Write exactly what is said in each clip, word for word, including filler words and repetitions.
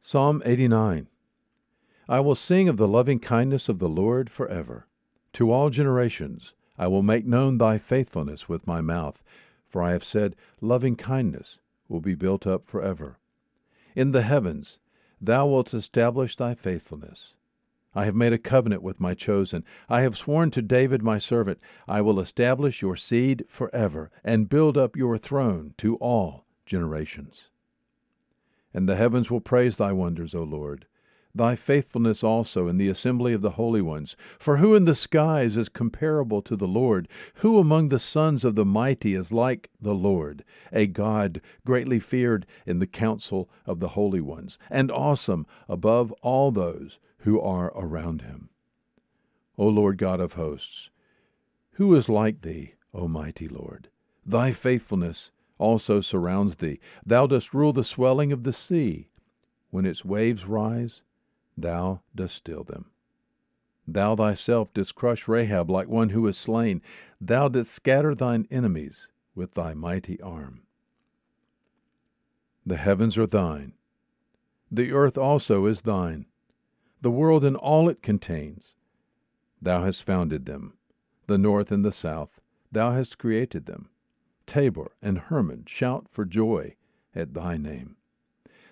Psalm eighty-nine. I will sing of the loving kindness of the Lord forever. To all generations I will make known thy faithfulness with my mouth, for I have said, loving kindness will be built up forever. In the heavens thou wilt establish thy faithfulness. I have made a covenant with my chosen. I have sworn to David my servant, I will establish your seed forever and build up your throne to all generations. And the heavens will praise thy wonders, O Lord, thy faithfulness also in the assembly of the holy ones. For who in the skies is comparable to the Lord? Who among the sons of the mighty is like the Lord, a God greatly feared in the counsel of the holy ones, and awesome above all those who are around him? O Lord God of hosts, who is like thee, O mighty Lord? Thy faithfulness also surrounds thee. Thou dost rule the swelling of the sea. When its waves rise, thou dost still them. Thou thyself didst crush Rahab like one who is slain. Thou didst scatter thine enemies with thy mighty arm. The heavens are thine. The earth also is thine. The world and all it contains. Thou hast founded them. The north and the south, thou hast created them. Tabor and Hermon shout for joy at thy name.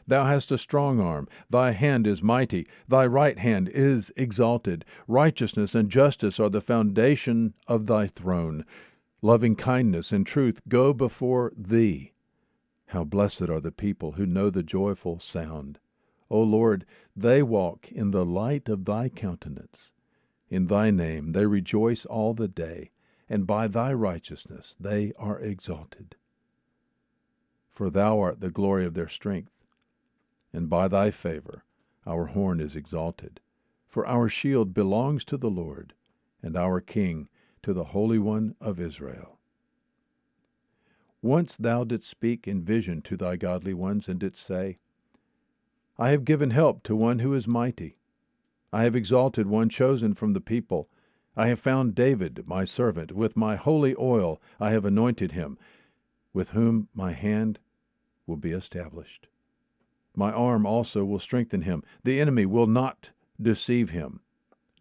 Thou hast a strong arm, thy hand is mighty, thy right hand is exalted. Righteousness and justice are the foundation of thy throne. Loving kindness and truth go before thee. How blessed are the people who know the joyful sound. O Lord, they walk in the light of thy countenance. In thy name they rejoice all the day, and by thy righteousness they are exalted. For thou art the glory of their strength, and by thy favor our horn is exalted. For our shield belongs to the Lord, and our King to the Holy One of Israel. Once thou didst speak in vision to thy godly ones, and didst say, I have given help to one who is mighty. I have exalted one chosen from the people. I have found David, my servant. With my holy oil I have anointed him, with whom my hand will be established. My arm also will strengthen him. The enemy will not deceive him,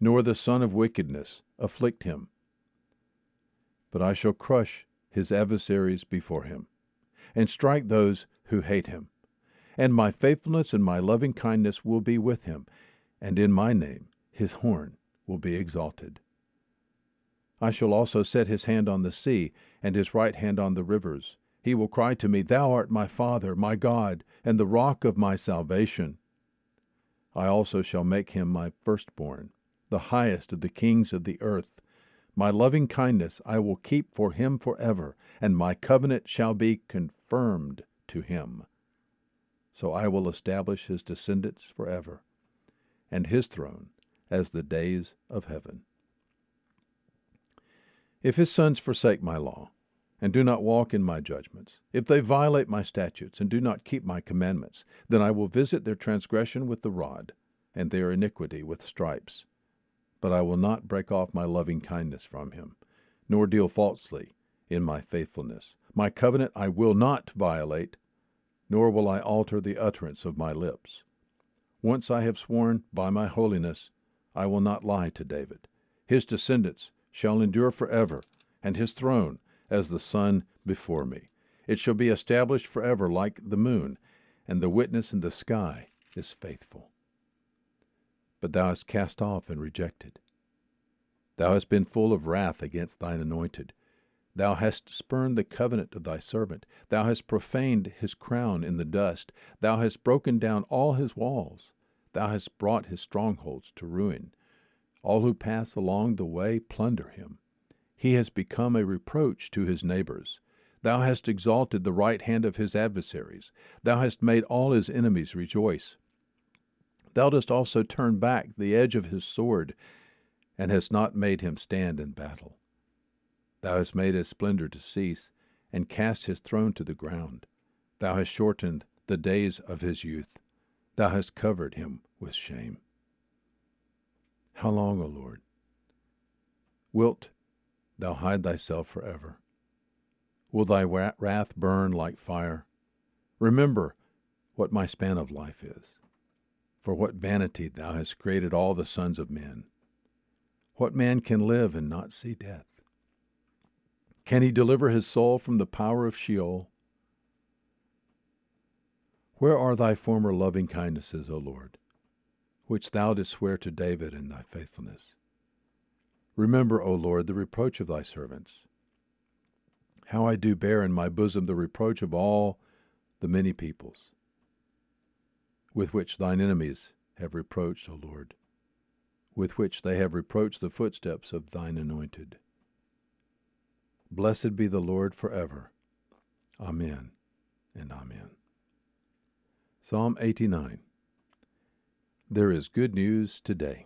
nor the son of wickedness afflict him. But I shall crush his adversaries before him, and strike those who hate him. And my faithfulness and my loving kindness will be with him, and in my name his horn will be exalted. I shall also set his hand on the sea, and his right hand on the rivers. He will cry to me, Thou art my Father, my God, and the rock of my salvation. I also shall make him my firstborn, the highest of the kings of the earth. My loving kindness I will keep for him forever, and my covenant shall be confirmed to him. So I will establish his descendants forever, and his throne as the days of heaven. If his sons forsake my law, and do not walk in my judgments, if they violate my statutes and do not keep my commandments, then I will visit their transgression with the rod, and their iniquity with stripes. But I will not break off my loving kindness from him, nor deal falsely in my faithfulness. My covenant I will not violate, nor will I alter the utterance of my lips. Once I have sworn by my holiness, I will not lie to David. His descendants shall endure forever, and his throne as the sun before me. It shall be established forever like the moon, and the witness in the sky is faithful. But thou hast cast off and rejected. Thou hast been full of wrath against thine anointed. Thou hast spurned the covenant of thy servant. Thou hast profaned his crown in the dust. Thou hast broken down all his walls. Thou hast brought his strongholds to ruin. All who pass along the way plunder him. He has become a reproach to his neighbors. Thou hast exalted the right hand of his adversaries. Thou hast made all his enemies rejoice. Thou dost also turn back the edge of his sword, and hast not made him stand in battle. Thou hast made his splendor to cease, and cast his throne to the ground. Thou hast shortened the days of his youth. Thou hast covered him with shame. How long, O Lord, wilt thou hide thyself forever? Will thy wrath burn like fire? Remember what my span of life is. For what vanity thou hast created all the sons of men. What man can live and not see death? Can he deliver his soul from the power of Sheol? Where are thy former loving kindnesses, O Lord, which thou didst swear to David in thy faithfulness? Remember, O Lord, the reproach of thy servants, how I do bear in my bosom the reproach of all the many peoples, with which thine enemies have reproached, O Lord, with which they have reproached the footsteps of thine anointed. Blessed be the Lord forever. Amen and amen. Psalm eighty-nine. There is good news today.